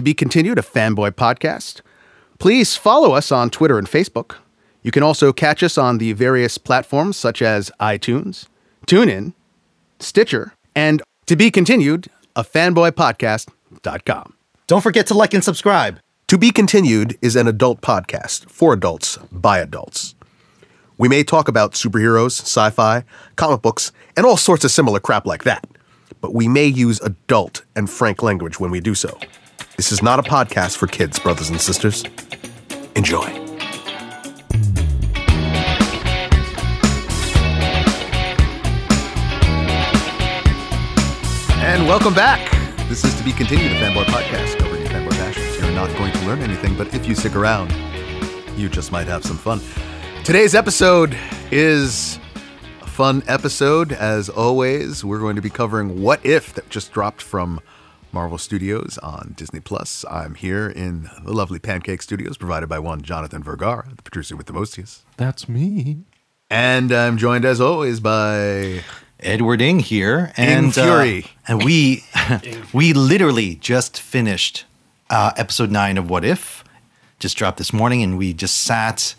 To Be Continued, a fanboy podcast. Please follow us on Twitter and Facebook. You can also catch us on the various platforms such as iTunes, TuneIn, Stitcher, and To Be Continued, a fanboypodcast.com. Don't forget to like and subscribe. To Be Continued is an adult podcast for adults by adults. We may talk about superheroes, sci-fi, comic books, and all sorts of similar crap like that, but we may use adult and frank language when we do so. This is not a podcast for kids, brothers and sisters. Enjoy. And welcome back. This is To Be Continued, a fanboy podcast covering fanboy passions. You're not going to learn anything, but if you stick around, you just might have some fun. Today's episode is a fun episode, as always. We're going to be covering What If, that just dropped from Marvel Studios on Disney+. I'm here in the lovely Pancake Studios, provided by one Jonathan Vergara, the producer with the mostiest. That's me. And I'm joined, as always, by Edward Ng here. And Fury. And we literally just finished episode 9 of What If. Just dropped this morning, and we just sat...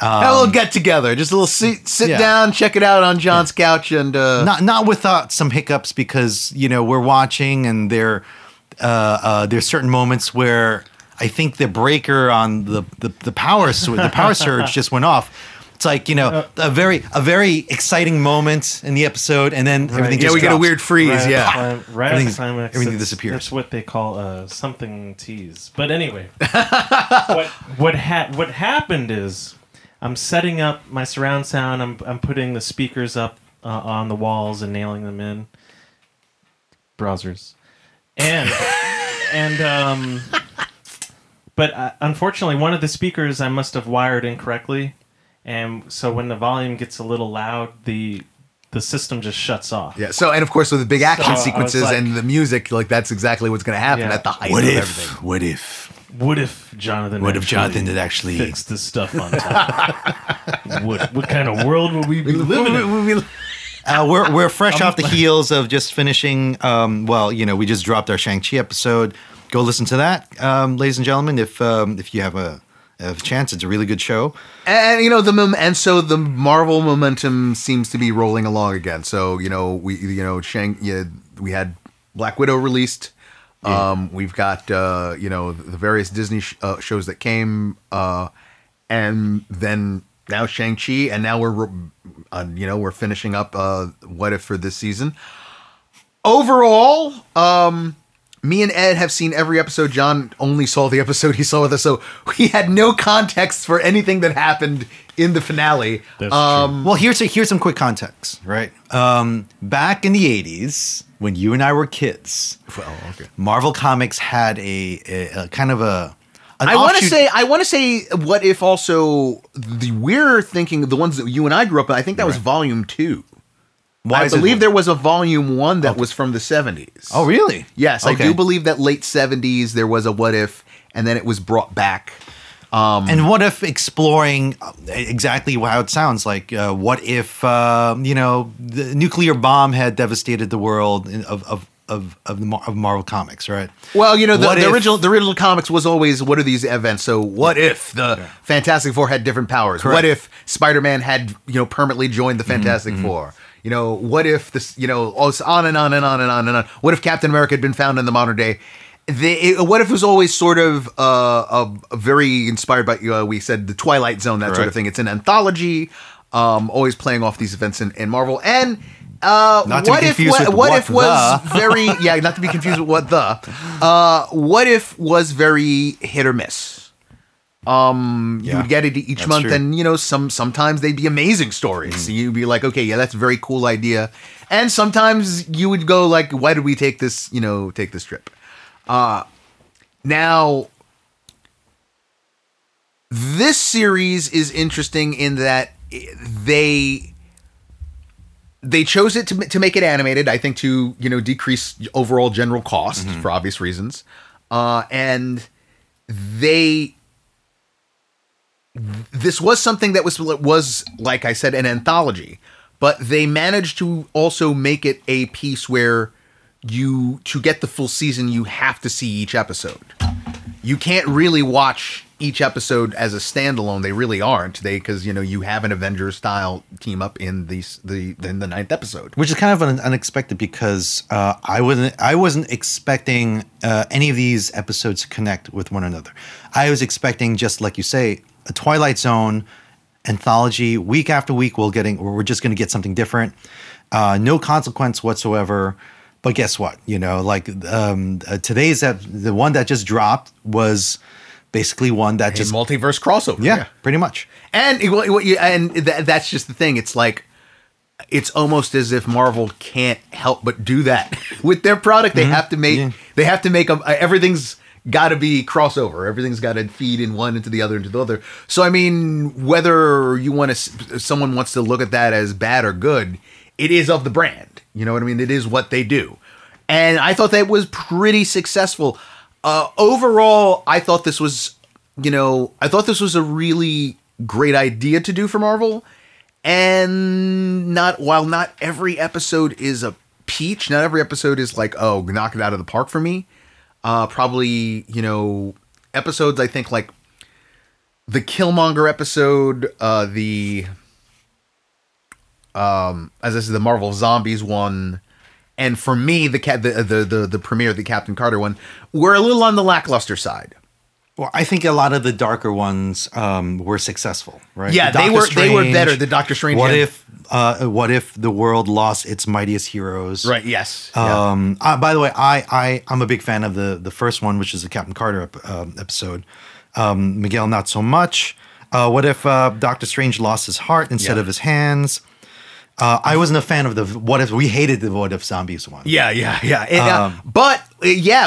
Had a little get together, just a little sit down, check it out on John's couch, and not without some hiccups, because you know we're watching, and there's certain moments where I think the breaker on the power surge just went off. It's like, you know, a very exciting moment in the episode, and then everything just drops. Get a weird freeze, right at the climax, everything disappears. That's what they call something tease. But anyway, what happened is, I'm setting up my surround sound. I'm putting the speakers up on the walls and nailing them in. Browsers, but unfortunately, one of the speakers I must have wired incorrectly, and so when the volume gets a little loud, the system just shuts off. Yeah. So, and of course, with the big action sequences and the music, like that's exactly what's going to happen at the height of everything. What if? What if Jonathan? What if Jonathan did actually fix this stuff on time? What kind of world would we be living in? We're fresh off the heels of just finishing. We just dropped our Shang-Chi episode. Go listen to that, ladies and gentlemen. If you have a chance, it's a really good show. And you know so the Marvel momentum seems to be rolling along again. So we had Black Widow released. Yeah. We've got, the various Disney shows that came, and then now Shang-Chi, and now we're finishing up What If for this season. Overall, me and Ed have seen every episode. John only saw the episode he saw with us, so we had no context for anything that happened in the finale. That's true. Well, here's some quick context, right? Back in the 80s, when you and I were kids, Marvel Comics had a kind of a... I want to say What If also, we're thinking the ones that you and I grew up in, I think that was Volume 2. I believe there was a Volume 1 that was from the 70s. Oh, really? Yes, okay. I do believe that late 70s there was a What If, and then it was brought back. And What If exploring exactly how it sounds like. What if, the nuclear bomb had devastated the world of Marvel Comics, right? Well, the original comics was always, what are these events? So what if the Fantastic Four had different powers? Correct. What if Spider-Man had, permanently joined the Fantastic Four? What if this, on and on and on and on and on. What if Captain America had been found in the modern day? What If was always sort of a very inspired by, we said, the Twilight Zone, that sort of thing. It's an anthology, always playing off these events in Marvel. And not to be confused with What The. What If was very hit or miss. You would get it each month, true. And sometimes they'd be amazing stories. Mm-hmm. So you'd be like, okay, yeah, that's a very cool idea. And sometimes you would go like, why did we take this? Take this trip. Now, this series is interesting in that they chose it to make it animated, I think, to decrease overall general cost for obvious reasons, and this was something that was, like I said, an anthology, but they managed to also make it a piece where to get the full season, you have to see each episode. you can't really watch each episode as a standalone. They really aren't. Because you know, you have an Avengers style team up in the ninth episode, which is kind of unexpected, because I wasn't expecting any of these episodes to connect with one another. I was expecting, just like you say, a Twilight Zone anthology. Week after week, we're just going to get something different. No consequence whatsoever. But guess what? You know, like today's the one that just dropped was basically one that just multiverse crossover. Yeah, pretty much. And that's just the thing. It's like, it's almost as if Marvel can't help but do that with their product. They have to make everything's got to be crossover. Everything's got to feed in one into the other into the other. So I mean, whether you want to, someone wants to look at that as bad or good, it is of the brand. You know what I mean? It is what they do. And I thought that was pretty successful. Overall, I thought this was, a really great idea to do for Marvel. And while not every episode is a peach, not every episode is like, oh, knock it out of the park for me. Probably, episodes, I think, like the Killmonger episode, as I said, the Marvel Zombies one, and for me, the premiere, the Captain Carter one, were a little on the lackluster side. Well, I think a lot of the darker ones were successful, right? Yeah, they were better. The Doctor Strange. What if the world lost its mightiest heroes? Right. Yes. By the way, I'm a big fan of the first one, which is the Captain Carter episode. Miguel, not so much. What if Doctor Strange lost his heart instead of his hands? I wasn't a fan of the What If. We hated the What If Zombies one. Yeah.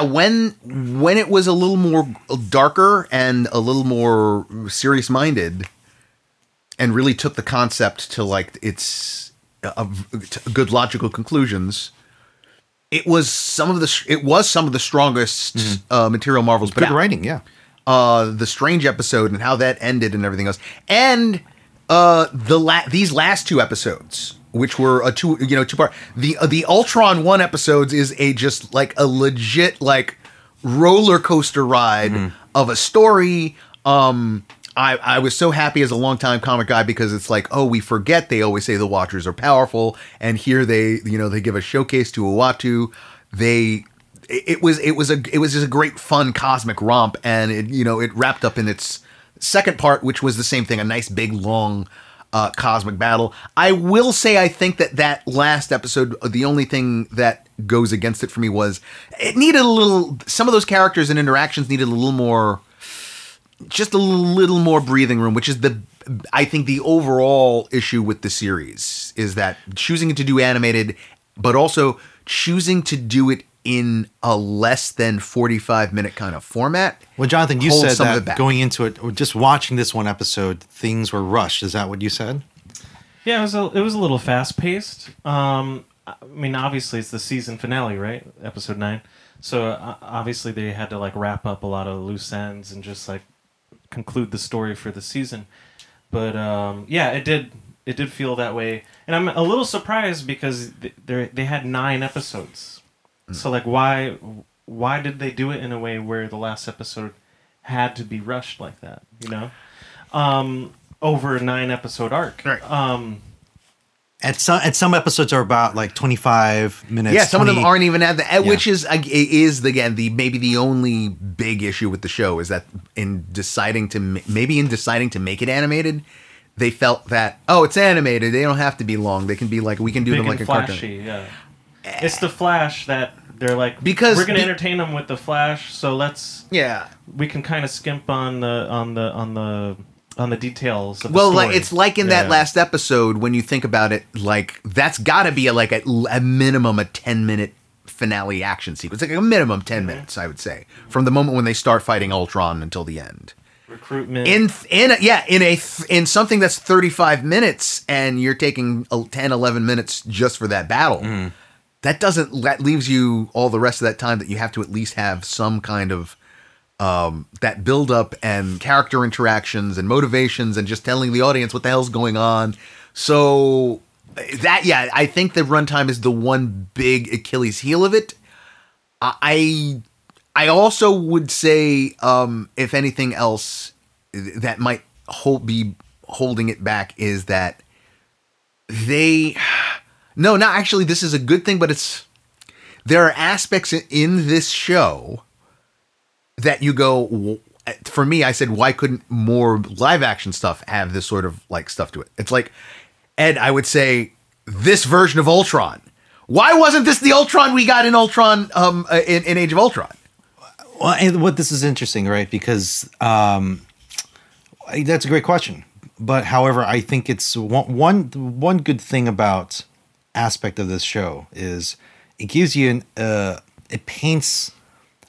When it was a little more darker and a little more serious minded, and really took the concept to like its good logical conclusions, it was some of the strongest material Marvel's put out. Good writing, yeah. The Strange episode and how that ended and everything else, and these last two episodes, which were two-part. The Ultron one episodes is a legit roller coaster ride of a story. I was so happy as a longtime comic guy, because it's like, oh, we forget they always say the Watchers are powerful, and here they give a showcase to Uatu. It was just a great fun cosmic romp, and it wrapped up in its second part, which was the same thing, a nice big long cosmic battle. I will say, I think that last episode, the only thing that goes against it for me was it needed some of those characters and interactions needed a little more breathing room, which is I think the overall issue with the series, is that choosing to do animated, but also choosing to do it in a less than 45-minute kind of format. Well, Jonathan, you said that going into it, or just watching this one episode, things were rushed. Is that what you said? Yeah, it was a little fast-paced. I mean, obviously, it's the season finale, right? Episode 9. So obviously, they had to wrap up a lot of loose ends and just conclude the story for the season. But it did feel that way, and I'm a little surprised because they had 9 episodes. So why did they do it in a way where the last episode had to be rushed like that? Over a 9-episode arc. Right. Some episodes are about 25 minutes. Yeah, some of them aren't even at the which is again maybe the only big issue with the show, is that in deciding to make it animated, they felt that it's animated, they don't have to be long. They can be we can do them like a cartoon. Yeah. It's the Flash that they're because we're going to entertain them with the Flash, so let's we can kind of skimp on the details of the story. It's in that last episode, when you think about it, that's got to be a minimum a 10-minute finale action sequence, a minimum 10 minutes, I would say, from the moment when they start fighting Ultron until the end. Recruitment in something that's 35 minutes, and you're taking 10, 11 minutes just for that battle. That leaves you all the rest of that time that you have to at least have some kind of that build up and character interactions and motivations and just telling the audience what the hell's going on. So I think the runtime is the one big Achilles heel of it. I I also would say, if anything else that might be holding it back is that they... No, not actually, this is a good thing, but it's... There are aspects in this show that you go... For me, I said, why couldn't more live action stuff have this sort of like stuff to it? It's like, Ed, I would say this version of Ultron. Why wasn't this the Ultron we got in Ultron in Age of Ultron? Well, and what this is interesting, right? Because that's a great question. But however, I think it's one good thing about aspect of this show is it gives you an it paints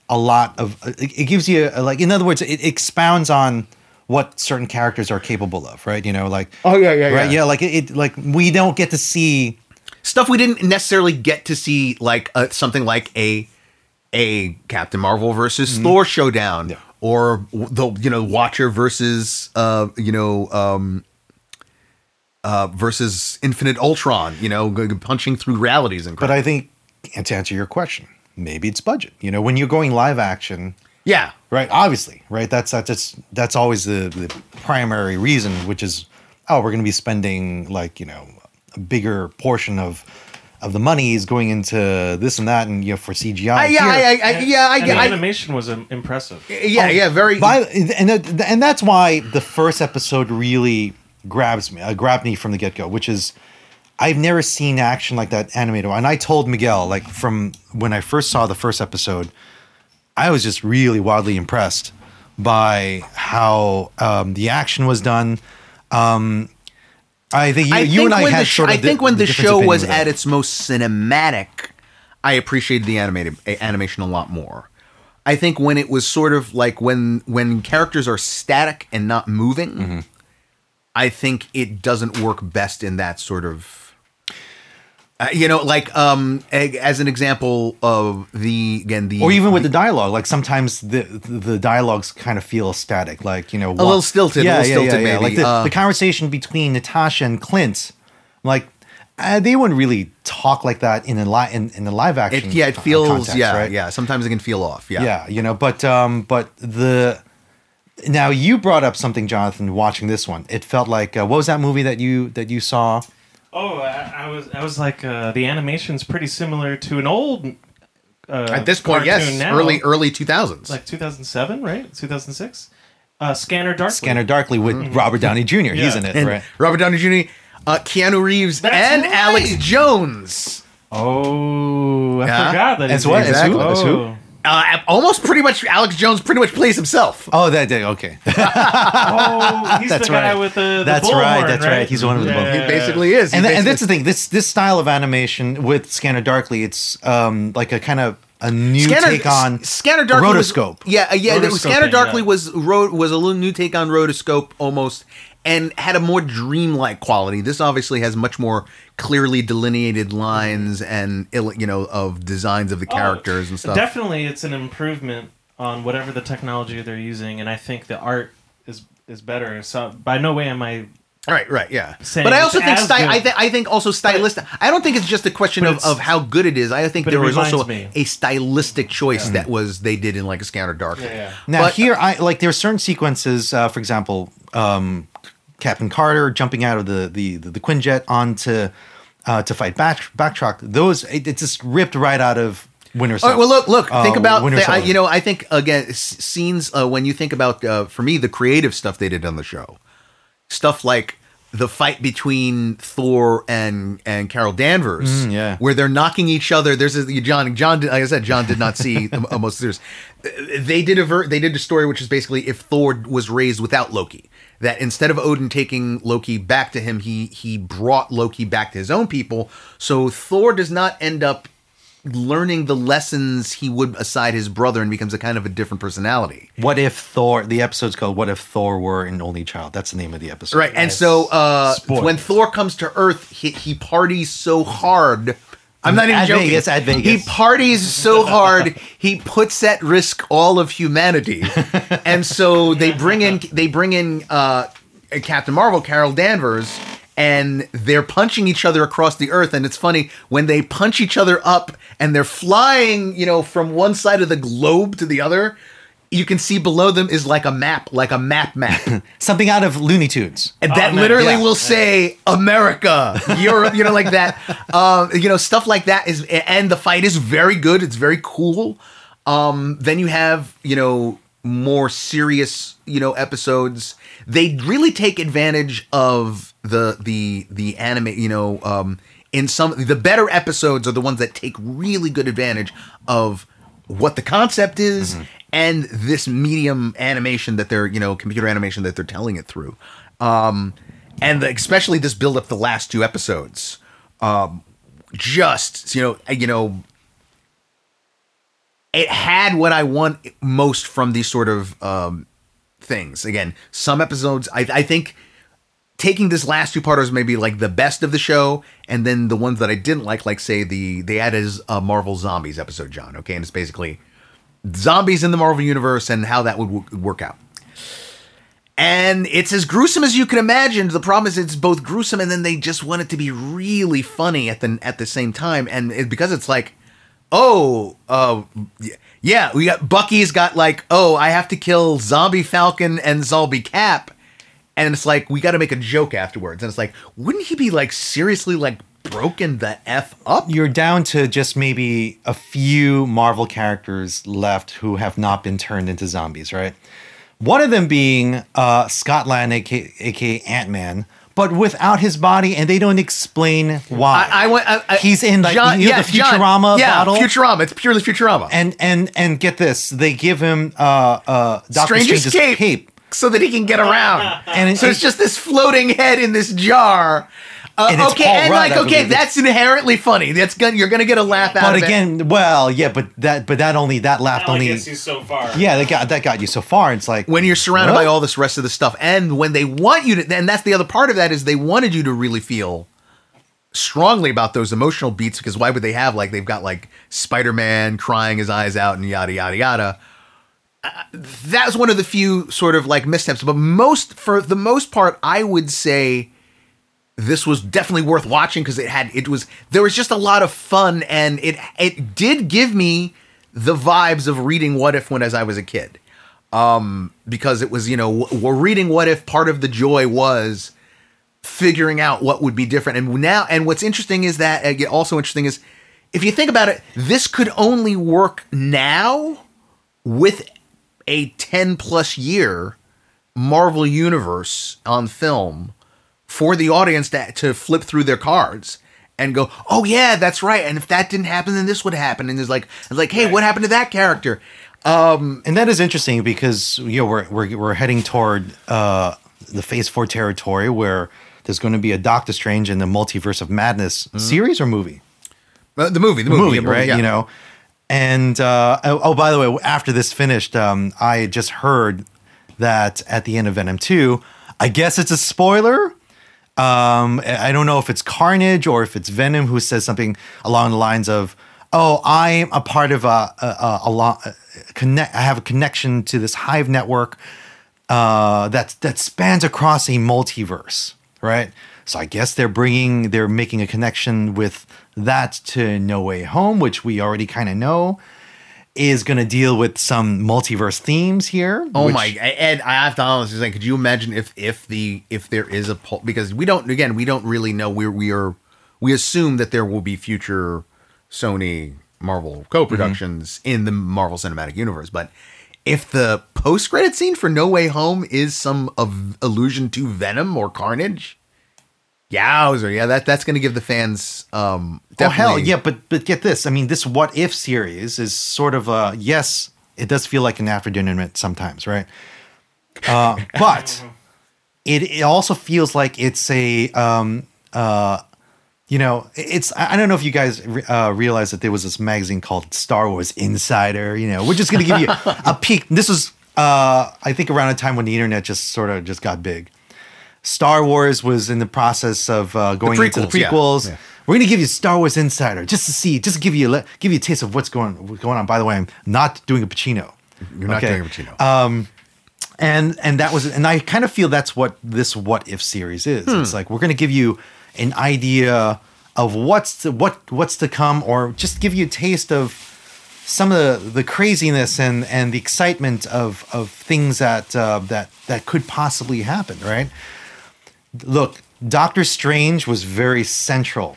a lot of it gives you a, like, in other words, it expounds on what certain characters are capable of, right? You know, like, oh yeah, yeah, right, yeah, yeah, like it, like we don't get to see stuff we didn't necessarily get to see, like something like a Captain Marvel versus Thor showdown, yeah, or the, you know, Watcher versus versus Infinite Ultron, you know, punching through realities and crap. But I think, and to answer your question, maybe it's budget. You know, when you're going live action, yeah, right. Obviously, right. That's always the primary reason, which is, oh, we're going to be spending, like, you know, a bigger portion of the money is going into this and that, and, you know, for CGI. Animation was impressive. Yeah, yeah, very. And that's why the first episode really grabbed me from the get-go, which is, I've never seen action like that animated. And I told Miguel, like, from when I first saw the first episode, I was just really wildly impressed by how the action was done. I think you and I had sort of... I think when the show was at its most cinematic, I appreciated the animation a lot more. I think when it was sort of like when characters are static and not moving, I think it doesn't work best in that sort of... you know, like, as an example of or even with the dialogue, like sometimes the dialogues kind of feel static, like, you know, a little stilted, maybe. Like the conversation between Natasha and Clint, like they wouldn't really talk like that in a live action. It feels context, right? Yeah. Sometimes it can feel off, yeah, you know. Now you brought up something, Jonathan, watching this one. It felt like what was that movie that you saw? Oh, I was like, the animation's pretty similar to an old. At this point, yes, now. early 2000s, like 2007, right? 2006. Scanner Darkly with Robert Downey Jr. Yeah. He's in it, right? Robert Downey Jr., Keanu Reeves, and Alex Jones. Oh, I forgot that. As what? Exactly. As who? Oh. Almost pretty much Alex Jones pretty much plays himself. Oh, that day. Okay. He's that's the guy with the that's bullhorn, right. That's right. He's one of the bullhorn. He basically is. And that's the thing. This style of animation with Scanner Darkly, it's like a kind of a new take on Scanner Darkly. Rotoscope. Scanner Darkly was a little new take on Rotoscope almost, and had a more dreamlike quality. This obviously has much more clearly delineated lines and, you know, of designs of the characters and stuff. Definitely, it's an improvement on whatever the technology they're using, and I think the art is better. So by no way am I. Right, yeah. But I also think I think also stylistic. I don't think it's just a question of how good it is. I think there was also a stylistic choice that they did in like a Scanner Darkly. Yeah, yeah. Now there are certain sequences. For example, Captain Carter jumping out of the Quinjet onto to fight Backtrack. Those it's just ripped right out of Winter Soldier. Well, look. Think about you know. I think again scenes when you think about for me the creative stuff they did on the show, stuff like the fight between Thor and Carol Danvers, where they're knocking each other. There's John. Like I said, John did not see most of this. They did a story which is basically if Thor was raised without Loki. That instead of Odin taking Loki back to him, he brought Loki back to his own people. So Thor does not end up learning the lessons he would aside his brother and becomes a kind of a different personality. What if Thor? The episode's called "What If Thor Were an Only Child." That's the name of the episode. Right, and so when Thor comes to Earth, he parties so hard. I'm not even joking. He parties so hard, he puts at risk all of humanity. And so they bring in Captain Marvel, Carol Danvers, and they're punching each other across the earth. And it's funny when they punch each other up and they're flying, you know, from one side of the globe to the other, you can see below them is like a map. Something out of Looney Tunes. And that literally will say America, Europe, you know, like that. You know, stuff like that is, and the fight is very good. It's very cool. Then you have, you know, more serious, you know, episodes. They really take advantage of the anime, you know, in some, the better episodes are the ones that take really good advantage of what the concept is and this medium animation that they're, you know, computer animation that they're telling it through. And especially this build up the last two episodes, just, you know, it had what I want most from these sort of things. Again, some episodes, I think taking this last two-parters may be like the best of the show, and then the ones that I didn't like say they added a Marvel Zombies episode, John, okay? And it's basically zombies in the Marvel Universe and how that would work out. And it's as gruesome as you can imagine. The problem is it's both gruesome and then they just want it to be really funny at the same time. And because it's like, we got Bucky's got like, oh, I have to kill Zombie Falcon and Zombie Cap. And it's like, we got to make a joke afterwards. And it's like, wouldn't he be like seriously like broken the F up? You're down to just maybe a few Marvel characters left who have not been turned into zombies, right? One of them being Scott Lang, aka Ant-Man, but without his body, and they don't explain why. He's in like John, the Futurama battle. Yeah, Futurama. It's purely Futurama. And get this, they give him Doctor Strange's cape so that he can get around. It's just this floating head in this jar. That's inherently funny. That's good. You're gonna get a laugh out of it. But again, that only gets you so far. Yeah, that got you so far. It's like when you're surrounded by all this rest of the stuff, and when they want you to, and that's the other part of that is they wanted you to really feel strongly about those emotional beats because why would they have like they've got like Spider-Man crying his eyes out and yada yada yada. That was one of the few sort of like missteps, but for the most part, I would say. This was definitely worth watching because there was just a lot of fun and it did give me the vibes of reading What If when as I was a kid, because it was, you know, reading What If, part of the joy was figuring out what would be different. And now, and what's interesting is that also interesting is if you think about it, this could only work now with a 10 plus year Marvel Universe on film. For the audience to flip through their cards and go, oh yeah, that's right. And if that didn't happen, then this would happen. And it's like, hey, what happened to that character? And that is interesting because you know we're heading toward the Phase 4 territory where there's going to be a Doctor Strange in the Multiverse of Madness series or movie. The movie, right? Yeah. You know, and by the way, after this finished, I just heard that at the end of Venom 2, I guess it's a spoiler. I don't know if it's Carnage or if it's Venom who says something along the lines of, "Oh, I'm a part of I have a connection to this hive network that spans across a multiverse, right?" So I guess they're making a connection with that to No Way Home, which we already kind of know is going to deal with some multiverse themes here. And I have to honestly say, could you imagine if there is a poll, because we don't really know where we assume that there will be future Sony Marvel co-productions in the Marvel Cinematic Universe. But if the post-credit scene for No Way Home is some allusion to Venom or Carnage, yowzer, yeah, that's going to give the fans definitely. Oh, hell, yeah, but get this. I mean, this What If series is sort of a, yes, it does feel like an after-dinner event sometimes, right? But it also feels like it's a, you know, it's, I don't know if you guys realize that there was this magazine called Star Wars Insider, you know, we're just going to give you a peek. This was, I think, around a time when the internet just got big. Star Wars was in the process of going into the prequels. Yeah. We're going to give you Star Wars Insider just to give you a taste of what's going on. By the way, I'm not doing a Pacino. You're not doing a Pacino. And I kind of feel that's what this What If series is. It's like, we're going to give you an idea of what's to come, or just give you a taste of some of the craziness and the excitement of things that could possibly happen, right? Look, Doctor Strange was very central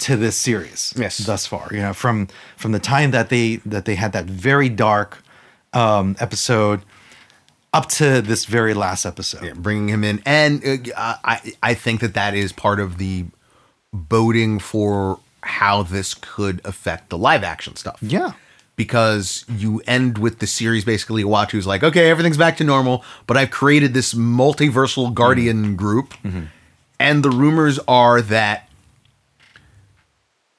to this series, yes, thus far. You know, from the time that they had that very dark episode up to this very last episode. Yeah, bringing him in. And I think that is part of the boding for how this could affect the live action stuff. Yeah. Because you end with the series basically Watch who's like, okay, everything's back to normal, but I've created this multiversal guardian group. Mm-hmm. And the rumors are that,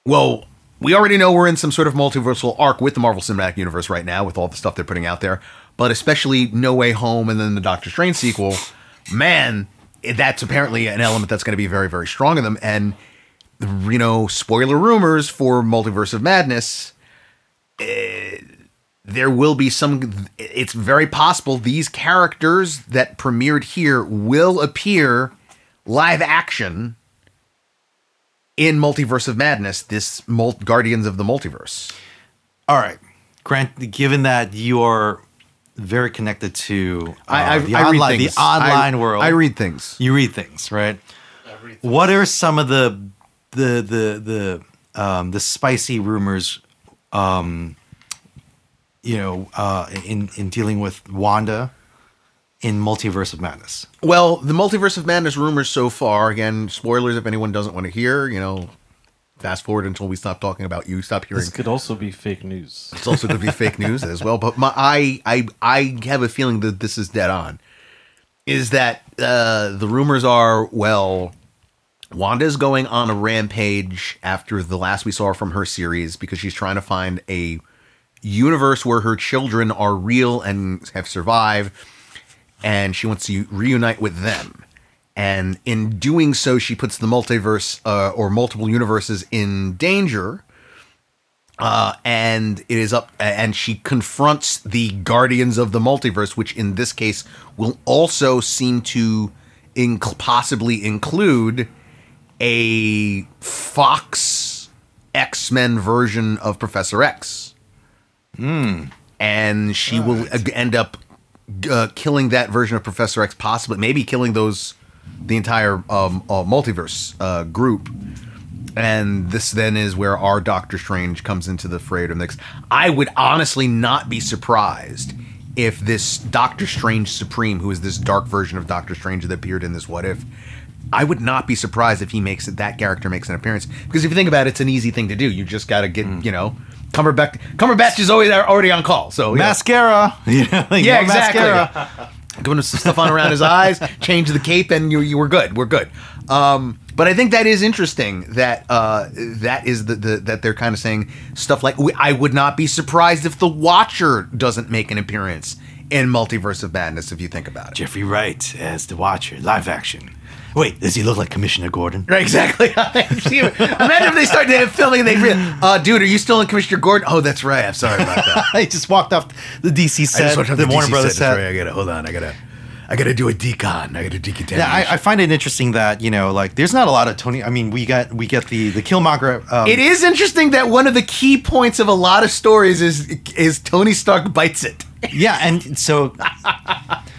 well, we already know we're in some sort of multiversal arc with the Marvel Cinematic Universe right now with all the stuff they're putting out there. But especially No Way Home and then the Doctor Strange sequel, man, that's apparently an element that's going to be very, very strong in them. And, you know, spoiler rumors for Multiverse of Madness, there will be some... It's very possible these characters that premiered here will appear live action in Multiverse of Madness, this Guardians of the Multiverse. All right. Grant, given that you are... very connected to the online world. I read things. You read things, right? I read things. What are some of the spicy rumors? In dealing with Wanda in Multiverse of Madness. Well, the Multiverse of Madness rumors so far. Again, spoilers if anyone doesn't want to hear. You know, fast forward until we stop talking about you. Stop hearing. This could also be fake news. It's also could be fake news as well. But I have a feeling that this is dead on. Is that the rumors are, well, Wanda's going on a rampage after the last we saw from her series because she's trying to find a universe where her children are real and have survived, and she wants to reunite with them. And in doing so, she puts the multiverse or multiple universes in danger. And it is up, and she confronts the Guardians of the Multiverse, which in this case will also seem to possibly include a Fox X-Men version of Professor X. Mm. And she will end up killing that version of Professor X, possibly, maybe killing those. The entire multiverse group, and this then is where our Doctor Strange comes into the fray to mix. I would honestly not be surprised if this Doctor Strange Supreme, who is this dark version of Doctor Strange that appeared in this What If, I would not be surprised if that character makes an appearance, because if you think about it, it's an easy thing to do. You just got to get Cumberbatch is already on call, so mascara, exactly. Mascara. Going some stuff on around his eyes, change the cape, and you were good. We're good. But I think that is interesting that that is that they're kind of saying stuff like, I would not be surprised if the Watcher doesn't make an appearance in Multiverse of Madness, if you think about it. Jeffrey Wright as the Watcher, live action. Wait, does he look like Commissioner Gordon? Right, exactly. Imagine if they started filming and they dude, are you still in Commissioner Gordon? Oh, that's right. I'm sorry about that. I just walked off the DC set, the Warner Brothers set. Right. I gotta do a decon. I gotta decontamination. Yeah, I find it interesting that, you know, like, there's not a lot of Tony. I mean, we get the Killmonger. It is interesting that one of the key points of a lot of stories is Tony Stark bites it. Yeah, and so.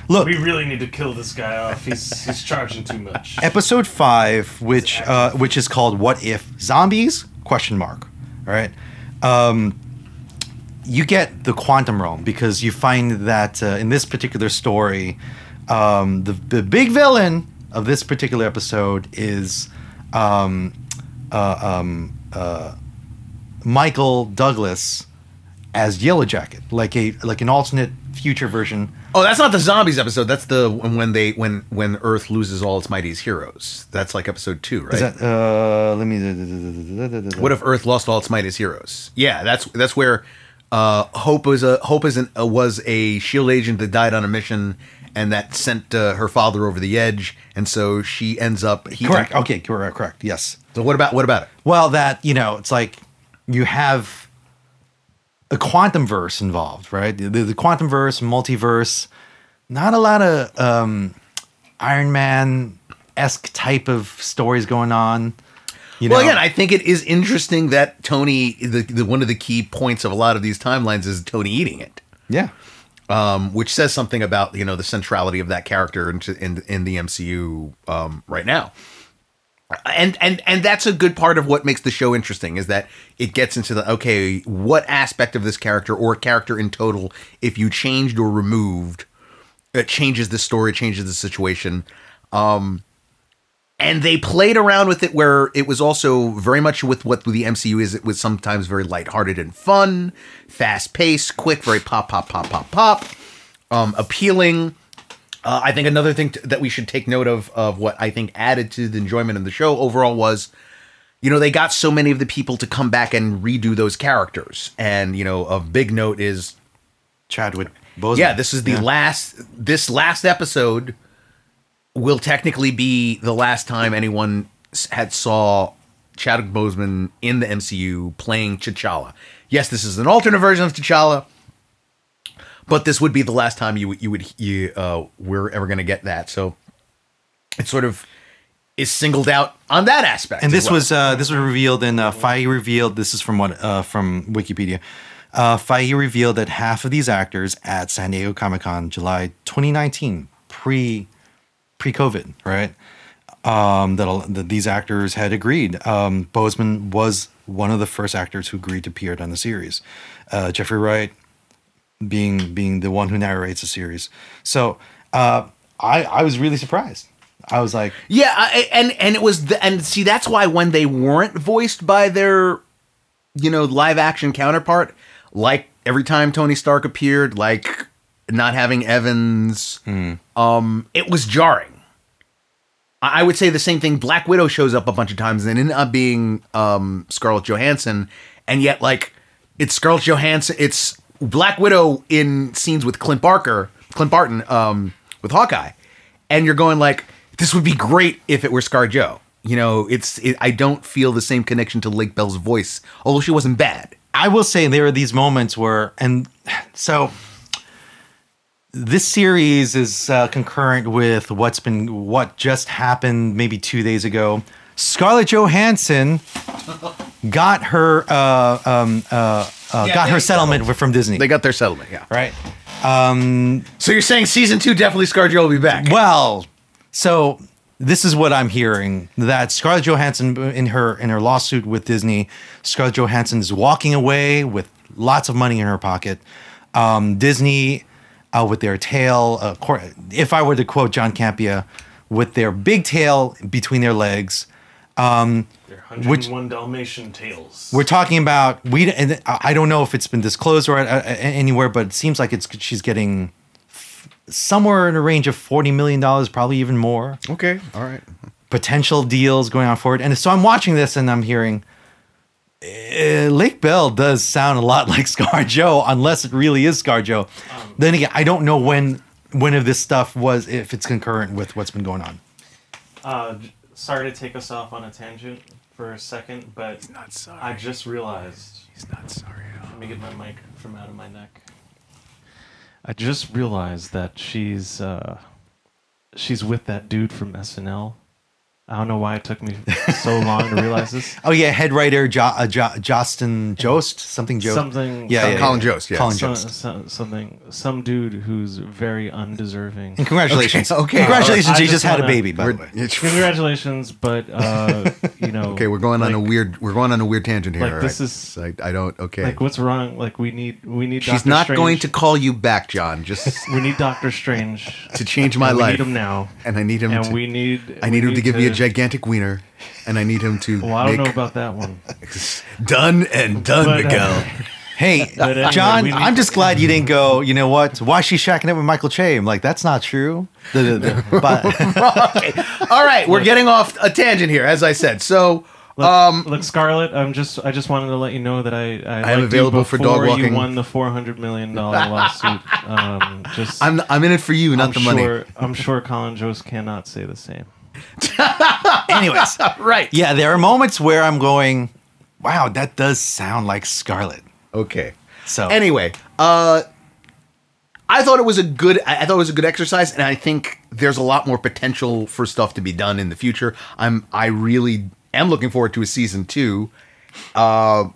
Look, we really need to kill this guy off. He's charging too much. Episode 5, which is called What If Zombies? ? All right. You get the quantum realm because you find that in this particular story, the big villain of this particular episode is Michael Douglas as Yellowjacket, like an alternate future version. Oh, that's not the zombies episode. That's the when Earth loses all its mightiest heroes. That's like episode 2, right? Is that, What if Earth lost all its mightiest heroes? Yeah, that's where Hope was a SHIELD agent that died on a mission, and that sent her father over the edge, and so she ends up. Correct. Okay. Correct. Yes. So what about it? Well, that, you know, it's like you have a quantum verse involved, right? The quantum verse, multiverse, not a lot of Iron Man-esque type of stories going on. You know? Well, again, I think it is interesting that Tony, the one of the key points of a lot of these timelines is Tony eating it. Yeah. Which says something about, you know, the centrality of that character in the MCU right now. And that's a good part of what makes the show interesting, is that it gets into the, okay, what aspect of this character or character in total, if you changed or removed, it changes the story, changes the situation. And they played around with it where it was also very much with what the MCU is. It was sometimes very lighthearted and fun, fast-paced, quick, very pop, appealing. I think another thing that we should take note of what I think added to the enjoyment of the show overall was, you know, they got so many of the people to come back and redo those characters. And, you know, of big note is Chadwick Boseman. Yeah, this is the last episode will technically be the last time anyone had saw Chadwick Boseman in the MCU playing T'Challa. Yes, this is an alternate version of T'Challa, but this would be the last time we're ever going to get that. So it sort of is singled out on that aspect. And this was revealed in Feige revealed. This is from Wikipedia. Feige revealed that half of these actors at San Diego Comic-Con, July 2019, pre-COVID, right? That these actors had agreed. Boseman was one of the first actors who agreed to appear on the series. Jeffrey Wright being the one who narrates the series. So I was really surprised. I was like, yeah, and that's why when they weren't voiced by their, you know, live action counterpart, like every time Tony Stark appeared, like not having Evans, it was jarring. I would say the same thing. Black Widow shows up a bunch of times and ended up being Scarlett Johansson, and yet like it's Scarlett Johansson, it's Black Widow in scenes with Clint Barton with Hawkeye, and you're going like, this would be great if it were ScarJo. You know, I don't feel the same connection to Lake Bell's voice, although she wasn't bad. I will say there are these moments where, and so this series is concurrent with what just happened maybe 2 days ago. Scarlett Johansson got her settlement from Disney. They got their settlement, yeah. Right. So you're saying season 2 definitely ScarJo will be back. Well, so this is what I'm hearing, that Scarlett Johansson in her lawsuit with Disney, Scarlett Johansson is walking away with lots of money in her pocket. Disney with their tail, if I were to quote John Campia, with their big tail between their legs. Their 101 Dalmatian tails. We're talking about, and I don't know if it's been disclosed or anywhere, but it seems like she's getting somewhere in a range of $40 million, probably even more. Okay, all right. Potential deals going on forward. And so I'm watching this and I'm hearing, Lake Bell does sound a lot like ScarJo, unless it really is ScarJo. Then again, I don't know when of this stuff was, if it's concurrent with what's been going on. Sorry to take us off on a tangent for a second, but he's not sorry. I just realized. He's not sorry at all. Let me get my mic from out of my neck. I just realized that she's with that dude from SNL. I don't know why it took me so long to realize this. Oh yeah, head writer Colin Jost. Yeah, some dude who's very undeserving. And congratulations. Okay. Congratulations, you just had a baby, by the way. Congratulations, but you know. Okay, we're going on a weird tangent here. Like, right? This is Like, what's wrong? Like, we need She's Doctor not Strange. Going to call you back, John. Just we need Doctor Strange to change my life. We need him now. And I need him and to, we need I need him to give me a gigantic wiener, and I need him to. Well, I don't know about that one. Miguel. Hey, John, I'm just glad you didn't go, you know what? Why is she shacking up with Michael Che? I'm like, that's not true. Okay. All right, we're getting off a tangent here, as I said. So, look, Scarlett, I just wanted to let you know that I am available for dog walking. You won the $400 million lawsuit. I'm in it for you, not the money. I'm sure Colin Jost cannot say the same. Anyways, right. Yeah, there are moments where I'm going, wow, that does sound like Scarlett. Okay. So anyway, I thought it was a good. I thought it was a good exercise, and I think there's a lot more potential for stuff to be done in the future. I really am looking forward to a season 2. I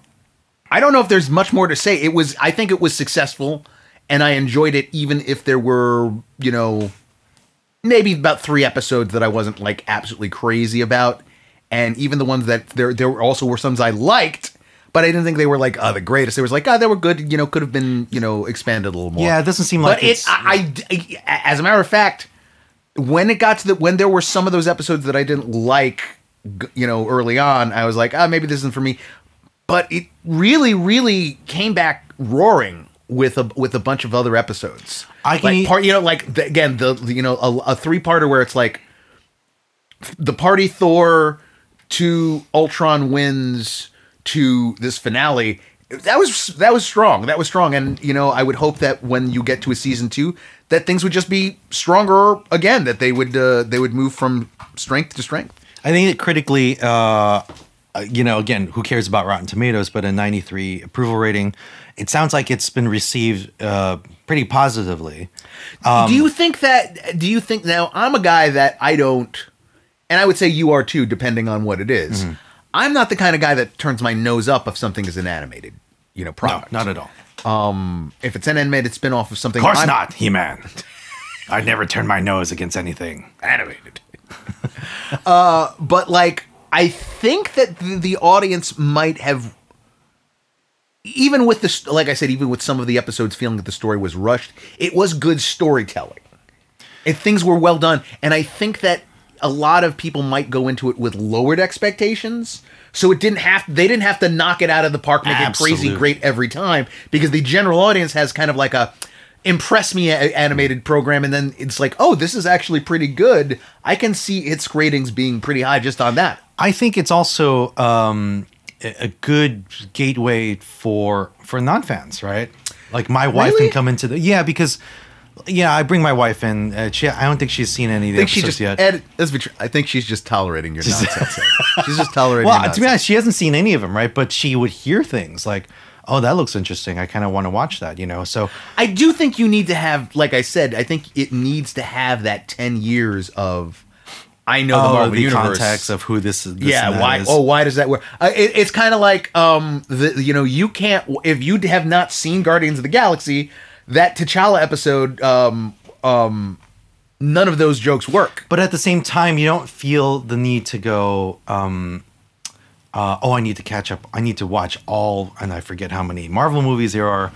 don't know if there's much more to say. It was. I think it was successful, and I enjoyed it, even if there were, you know, maybe about 3 episodes that I wasn't like absolutely crazy about, and even the ones that there also were some I liked. But I didn't think they were like, oh, the greatest. It was like, oh, they were good. You know, could have been, you know, expanded a little more. Yeah, it doesn't seem like. But it's, as a matter of fact, when it got to when there were some of those episodes that I didn't like, you know, early on, I was like, oh, maybe this isn't for me. But it really, really came back roaring with a bunch of other episodes. I can like, part, you know, like the, again, the you know a 3-parter where it's like the party Thor to Ultron wins. To this finale, that was strong. That was strong, and you know I would hope that when you get to a season 2, that things would just be stronger again. That they would move from strength to strength. I think that critically, you know, again, who cares about Rotten Tomatoes? But a 93 approval rating, it sounds like it's been received pretty positively. Do you think that? Do you think now? I'm a guy that I don't, and I would say you are too, depending on what it is. Mm-hmm. I'm not the kind of guy that turns my nose up if something is an animated, you know, product. No, not at all. If it's an animated spinoff of something, of course not, He-Man. I'd never turn my nose against anything animated. But like, I think that the audience might have, even with this, like I said, even with some of the episodes feeling that the story was rushed, it was good storytelling. If things were well done, and I think that. A lot of people might go into it with lowered expectations, so they didn't have to knock it out of the park, make Absolutely. It crazy great every time, because the general audience has kind of like a impress me animated program, and then it's like, oh, this is actually pretty good. I can see its ratings being pretty high just on that. I think it's also a good gateway for non-fans, right? Like my wife really? Can come into the because. Yeah, I bring my wife in. I don't think she's seen any of the episodes yet. I think she's just tolerating your nonsense. She's just tolerating your nonsense. To be honest, she hasn't seen any of them, right? But she would hear things like, oh, that looks interesting. I kind of want to watch that, you know? So I do think you need to have, like I said, I think it needs to have that 10 years of, I know the Marvel Universe. Context of who this is. Why? Oh, why does that work? It's kind of like, you can't, if you have not seen Guardians of the Galaxy... That T'Challa episode, none of those jokes work. But at the same time, you don't feel the need to go, I need to catch up. I need to watch and I forget how many Marvel movies there are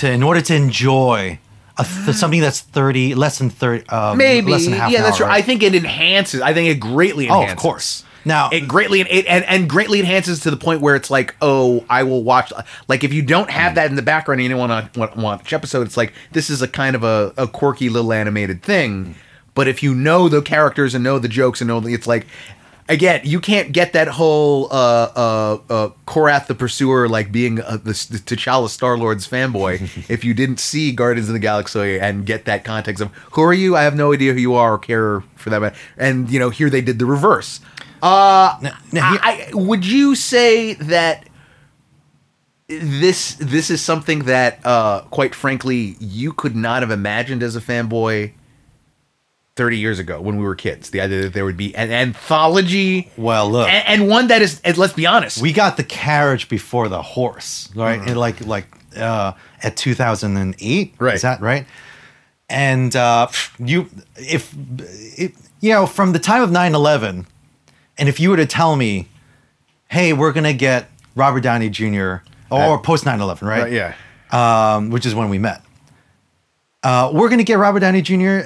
in order to enjoy something that's less than half an hour. Yeah, that's right. I think it enhances. I think it greatly enhances. Oh, of course. Now it greatly enhances to the point where it's like, oh, I will watch. Like if you don't have that in the background and you don't want to watch episode, it's like this is a kind of a quirky little animated thing. But if you know the characters and know the jokes and know it's like, again, you can't get that whole Korath the Pursuer like being the T'Challa Star-Lord's fanboy if you didn't see Guardians of the Galaxy and get that context of who are you? I have no idea who you are or care for that matter. And you know, here they did the reverse. Would you say that this is something that, quite frankly, you could not have imagined as a fanboy 30 years ago when we were kids? The idea that there would be an anthology, well, look, and one that is, and let's be honest, we got the carriage before the horse, right? Mm-hmm. And like at 2008, right? Is that right? And from the time of 9/11. And if you were to tell me, hey, we're going to get Robert Downey Jr. or post 9/11, right? Yeah. Which is when we met. We're going to get Robert Downey Jr.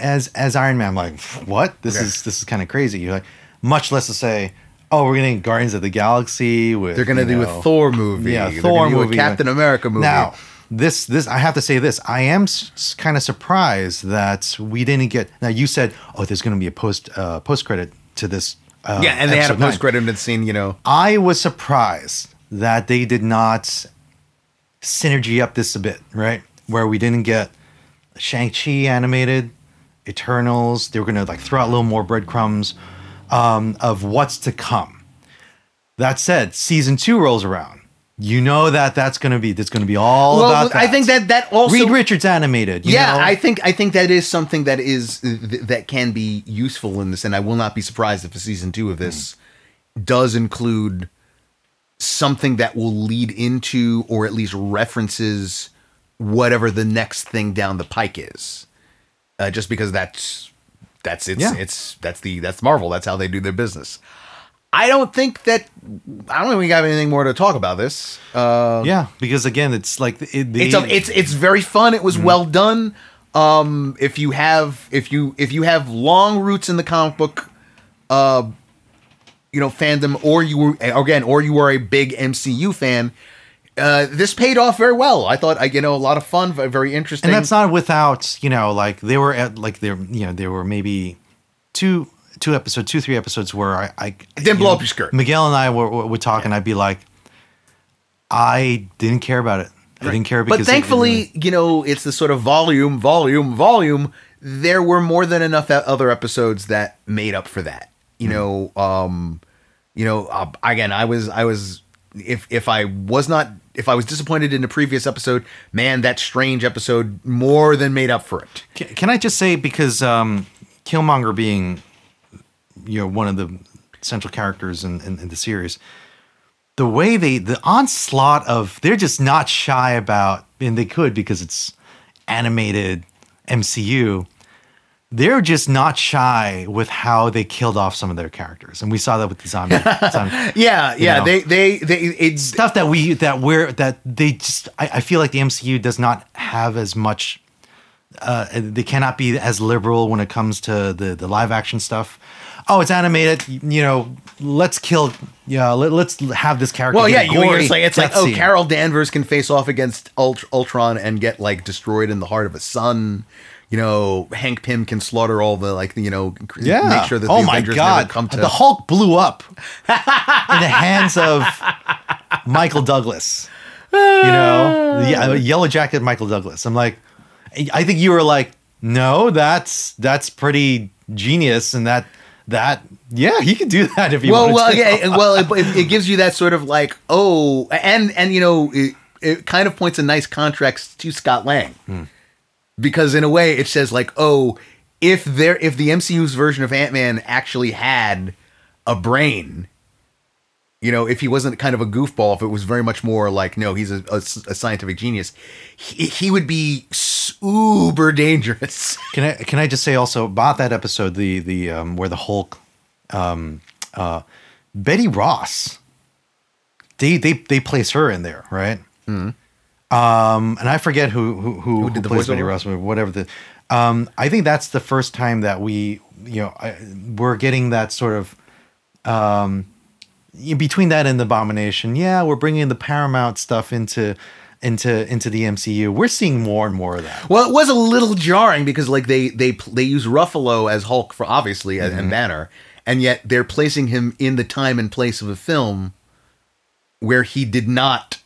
as Iron Man. I'm like, what? This is kind of crazy. You're like, much less to say, oh, we're going to Guardians of the Galaxy. They're going to do a Thor movie. Yeah, a Captain America movie. Now, this I have to say this. I am kind of surprised that we didn't get. Now, you said, oh, there's going to be a post-credit to this. And they had a post-credit scene, you know. I was surprised that they did not synergy up this a bit, right? Where we didn't get Shang-Chi animated, Eternals. They were going to like throw out a little more breadcrumbs of what's to come. That said, season 2 rolls around. You know that that's going to be all about that. I think that also Reed Richards animated. You know? I think that is something that is that can be useful in this, and I will not be surprised if a season 2 of this does include something that will lead into or at least references whatever the next thing down the pike is. Just because that's Marvel. That's how they do their business. I don't think we have anything more to talk about this. Because again, it's like it's very fun. It was well done. If you have long roots in the comic book, fandom, or you were a big MCU fan, this paid off very well. I thought, a lot of fun, very interesting. And that's not without there were maybe three episodes where I didn't blow up your skirt. Miguel and I would talk, and I'd be like, I didn't care about it. I didn't care because. But thankfully, it's the sort of volume. There were more than enough other episodes that made up for that. If I was disappointed in the previous episode, man, that Strange episode more than made up for it. Can I just say, because Killmonger being one of the central characters in the series, the way the onslaught of, they're just not shy about, and they could because it's animated MCU, they're just not shy with how they killed off some of their characters, and we saw that with the zombie. It's stuff that I feel like the MCU does not have as much. They cannot be as liberal when it comes to the live action stuff. Oh, it's animated. Let's kill. Let's have this character. Well, Carol Danvers can face off against Ultron and get destroyed in the heart of a sun. Hank Pym can slaughter all the make sure that the Avengers never come to. The Hulk blew up in the hands of Michael Douglas. Yellow Jacket Michael Douglas. I'm like, I think you were like, no, that's pretty genius, and that he could do that if he wanted to. It gives you that sort of it kind of points a nice contrast to Scott Lang, because in a way it says if the MCU's version of Ant-Man actually had a brain, if he wasn't kind of a goofball, if it was very much more he's a scientific genius, he would be uber dangerous. Can I just say also about that episode, the where the Hulk, Betty Ross, they place her in there, right? Mm-hmm. And I forget who did the voice, Betty Ross, whatever. I think that's the first time that we we're getting that sort of. Between that and the Abomination, we're bringing the Paramount stuff into the MCU. We're seeing more and more of that. Well, it was a little jarring because they use Ruffalo as Hulk for obviously and Banner, and yet they're placing him in the time and place of a film where he did not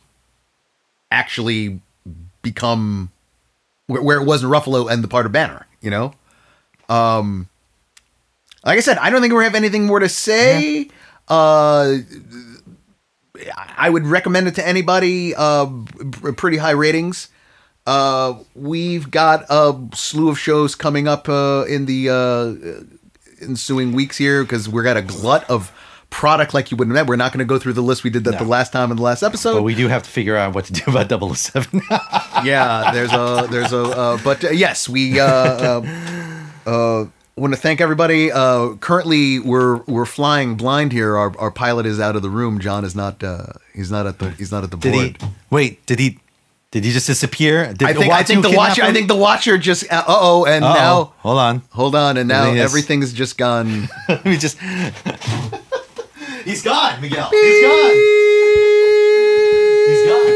actually become where it wasn't Ruffalo and the part of Banner. Like I said, I don't think we have anything more to say. Yeah. I would recommend it to anybody. Pretty high ratings. We've got a slew of shows coming up in the ensuing weeks here, because we're got a glut of product like you wouldn't remember. We're not going to go through the list we did the last time in the last episode. But we do have to figure out what to do about 007. I want to thank everybody. Currently, we're flying blind here. Our pilot is out of the room. John is not. He's not at the board. Did he just disappear? I think the watcher just. And uh-oh. Now hold on, and now everything's just gone. Let me just. He's gone, Miguel. He's gone. He's gone.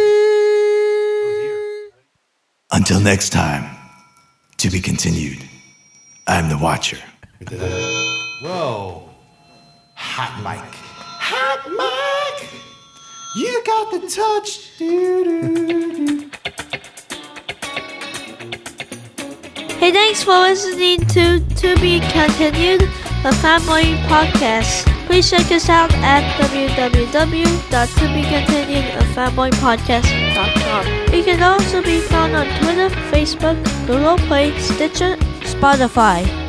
Oh, dear. Until next time, to be continued. I'm the Watcher. Whoa. Hot mic. Hot mic! You got the touch. Hey, thanks for listening to Be Continued, a Fanboy podcast. please check us out at www.tobecontinuedfanboypodcast.com. We can also be found on Twitter, Facebook, Google Play, Stitcher, Spotify.